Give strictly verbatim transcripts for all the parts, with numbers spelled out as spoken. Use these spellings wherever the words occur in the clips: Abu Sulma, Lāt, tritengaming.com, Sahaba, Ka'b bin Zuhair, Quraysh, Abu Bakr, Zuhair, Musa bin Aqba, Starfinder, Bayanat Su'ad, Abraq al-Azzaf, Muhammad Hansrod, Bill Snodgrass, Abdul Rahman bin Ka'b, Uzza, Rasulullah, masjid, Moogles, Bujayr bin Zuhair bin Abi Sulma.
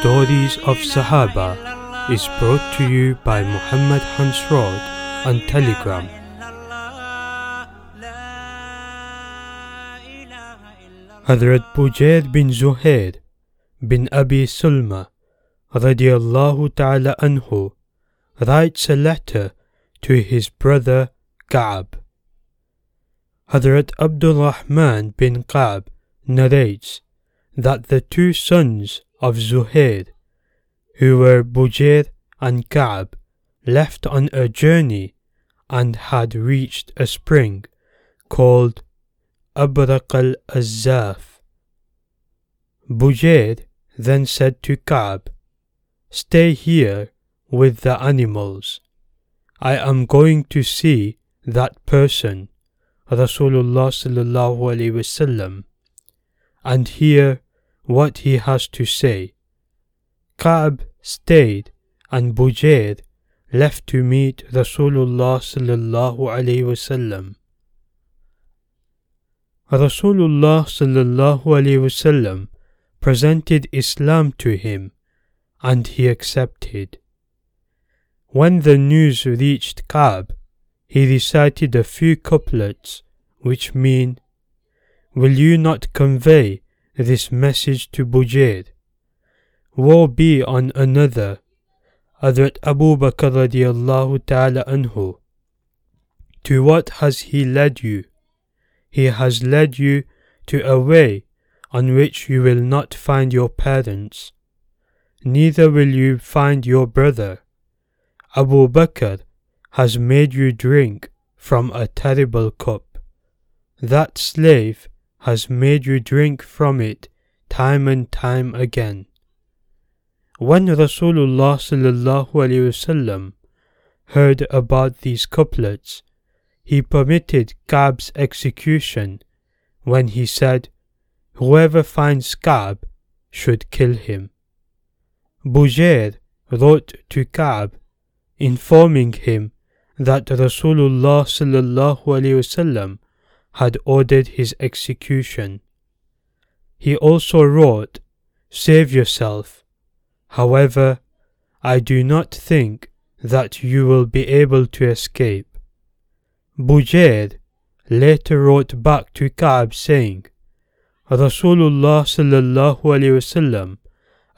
Stories of Sahaba is brought to you by Muhammad Hansrod on Telegram. Hazrat Bujayr bin Zuhair bin Abi Sulma radiallahu ta'ala anhu writes a letter to his brother Ka'b. Hazrat Abdul Rahman bin Ka'b narrates that the two sons of Zuhair, who were Bujayr and Ka'b, left on a journey and had reached a spring called Abraq al-Azzaf. Bujayr then said to Ka'b, "Stay here with the animals. I am going to see that person, Rasulullah sallallahu alaihi wasallam, and hear what he has to say." Ka'b stayed and Bujayr left to meet Rasulullah sallallahu alaihi wasallam. Rasulullah sallallahu alaihi wasallam presented Islam to him and he accepted. When the news reached Ka'b, he recited a few couplets which mean, "Will you not convey this message to Bujayr? Woe be on another, Hazrat Abu Bakr radiallahu ta'ala anhu. To what has he led you? He has led you to a way on which you will not find your parents, neither will you find your brother. Abu Bakr has made you drink from a terrible cup. That slave has made you drink from it time and time again." When Rasulullah sallallahu alaihi wasallam heard about these couplets, he permitted Ka'b's execution when he said, "Whoever finds Ka'b should kill him." Bujayr wrote to Ka'b informing him that Rasulullah sallallahu alaihi wasallam had ordered his execution. He also wrote, "Save yourself. However, I do not think that you will be able to escape." Bujayr later wrote back to Ka'b saying, "Rasulullah sallallahu alaihi wasallam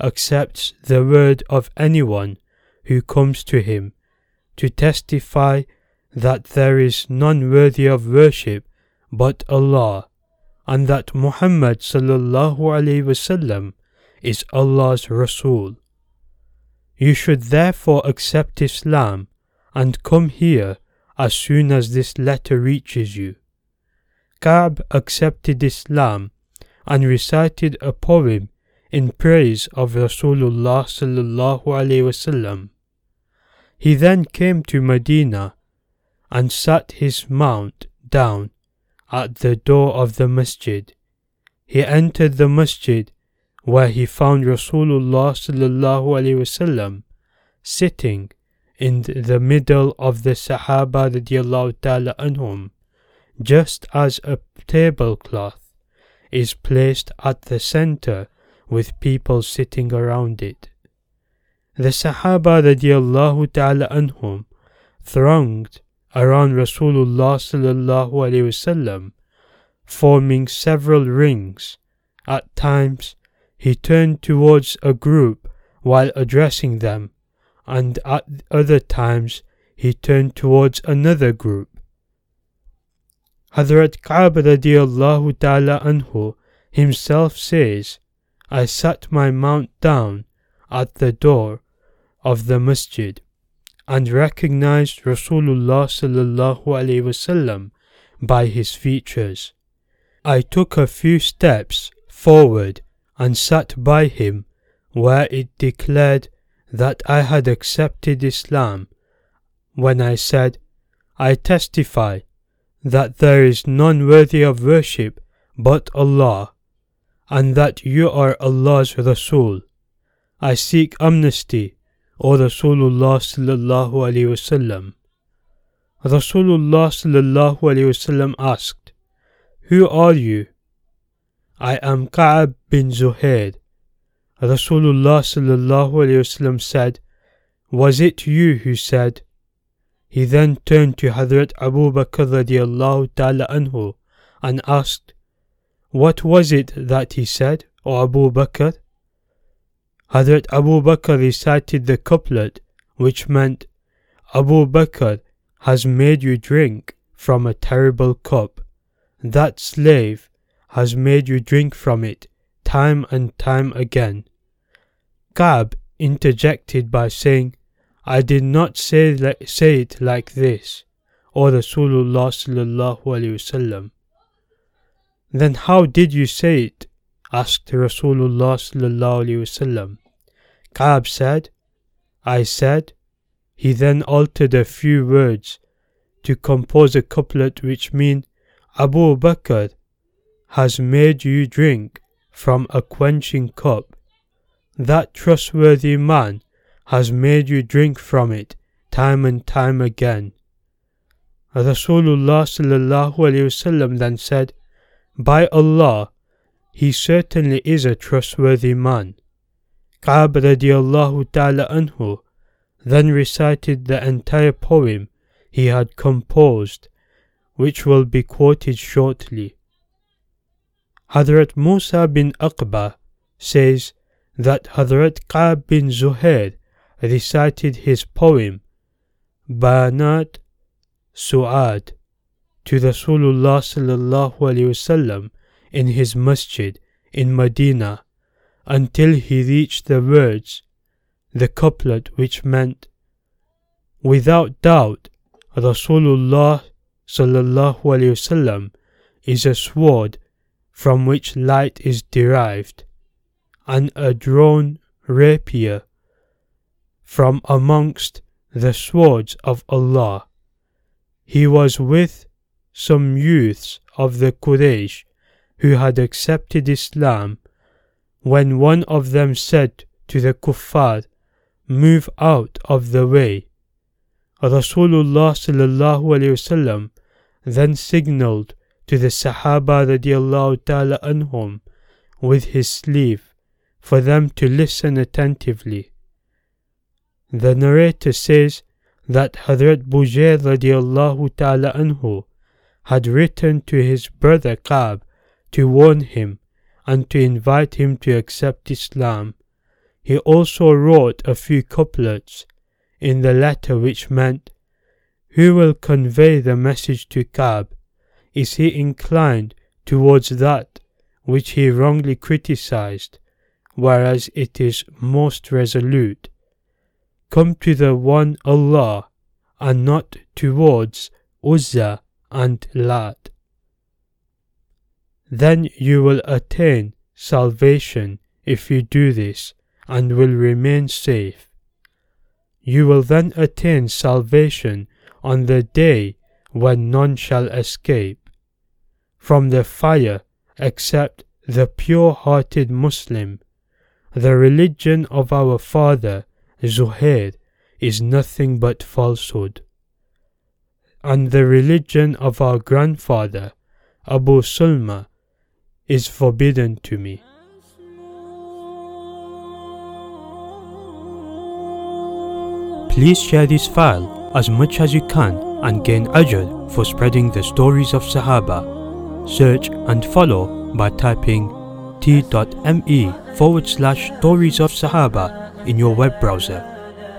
accepts the word of anyone who comes to him to testify that there is none worthy of worship but Allah, and that Muhammad sallallahu alaihi wasallam is Allah's Rasul. You should therefore accept Islam and come here as soon as this letter reaches you." Ka'b accepted Islam and recited a poem in praise of Rasulullah sallallahu alaihi wasallam. He then came to Medina and sat his mount down at the door of the masjid. He entered the masjid where he found Rasulullah sallallahu alaihi wasallam sitting in the middle of the Sahaba radiallahu ta'ala anhum, just as a tablecloth is placed at the center with people sitting around it. The Sahaba radiallahu ta'ala anhum thronged around Rasulullah sallallahu alaihi wasallam, forming several rings. At times, he turned towards a group while addressing them, and at other times, he turned towards another group. Hazrat Ka'b radiallahu ta'ala anhu himself says, "I sat my mount down at the door of the masjid and recognized Rasulullah sallallahu alaihi wasallam by his features. I took a few steps forward and sat by him where it declared that I had accepted Islam when I said, 'I testify that there is none worthy of worship but Allah, and that you are Allah's Rasul. I seek amnesty, O Rasulullah sallallahu alaihi wasallam.'" Rasulullah sallallahu alaihi wasallam asked, "Who are you?" "I am Ka'b bin Zuhair Rasulullah sallallahu alayhi wasallam said, "Was it you who said?" He then turned to Hazrat Abu Bakr radiallahu ta'ala anhu and asked, "What was it that he said, O Abu Bakr?" Hazrat Abu Bakr recited the couplet, which meant, "Abu Bakr has made you drink from a terrible cup. That slave has made you drink from it time and time again." Ka'b interjected by saying, "I did not say, le- say it like this, O Rasulullah sallallahu alayhi wasallam." "Then how did you say it?" asked Rasulullah sallallahu alayhi wasallam. Ka'b said, "I said." He then altered a few words to compose a couplet which mean, "Abu Bakr has made you drink from a quenching cup. That trustworthy man has made you drink from it time and time again." Rasulullah sallallahu alayhi wasallam then said, "By Allah, he certainly is a trustworthy man." Ka'b radiallahu ta'ala anhu then recited the entire poem he had composed, which will be quoted shortly. Hazrat Musa bin Aqba says that Hazrat Ka'b bin Zuhair recited his poem Bayanat Su'ad to Rasulullah sallallahu alayhi wasallam in his masjid in Medina until he reached the words, the couplet which meant, "Without doubt, Rasulullah sallallahu alayhi wasallam is a sword from which light is derived, and a drawn rapier from amongst the swords of Allah. He was with some youths of the Quraysh who had accepted Islam when one of them said to the kuffar, 'Move out of the way.' Rasulullah sallallahu alayhi wasallam then signalled to the Sahaba radiallahu ta'ala anhum with his sleeve for them to listen attentively." The narrator says that Hazrat Bujayr radiallahu ta'ala anhu had written to his brother Ka'b to warn him and to invite him to accept Islam. He also wrote a few couplets in the letter which meant, "Who will convey the message to Ka'b? Is he inclined towards that which he wrongly criticized, whereas it is most resolute? Come to the one Allah and not towards Uzza and Lāt. Then you will attain salvation if you do this, and will remain safe. You will then attain salvation on the day when none shall escape from the fire except the pure-hearted Muslim. The religion of our father Zuhair is nothing but falsehood, and the religion of our grandfather Abu Sulma is forbidden to me." Please share this file as much as you can and gain ajr for spreading the stories of Sahaba. Search and follow by typing t.me forward slash stories of Sahaba in your web browser,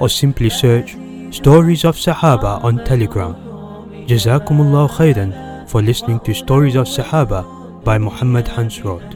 or simply search Stories of Sahaba on Telegram. Jazakumullahu khairan for listening to Stories of Sahaba by Muhammad Hansrod.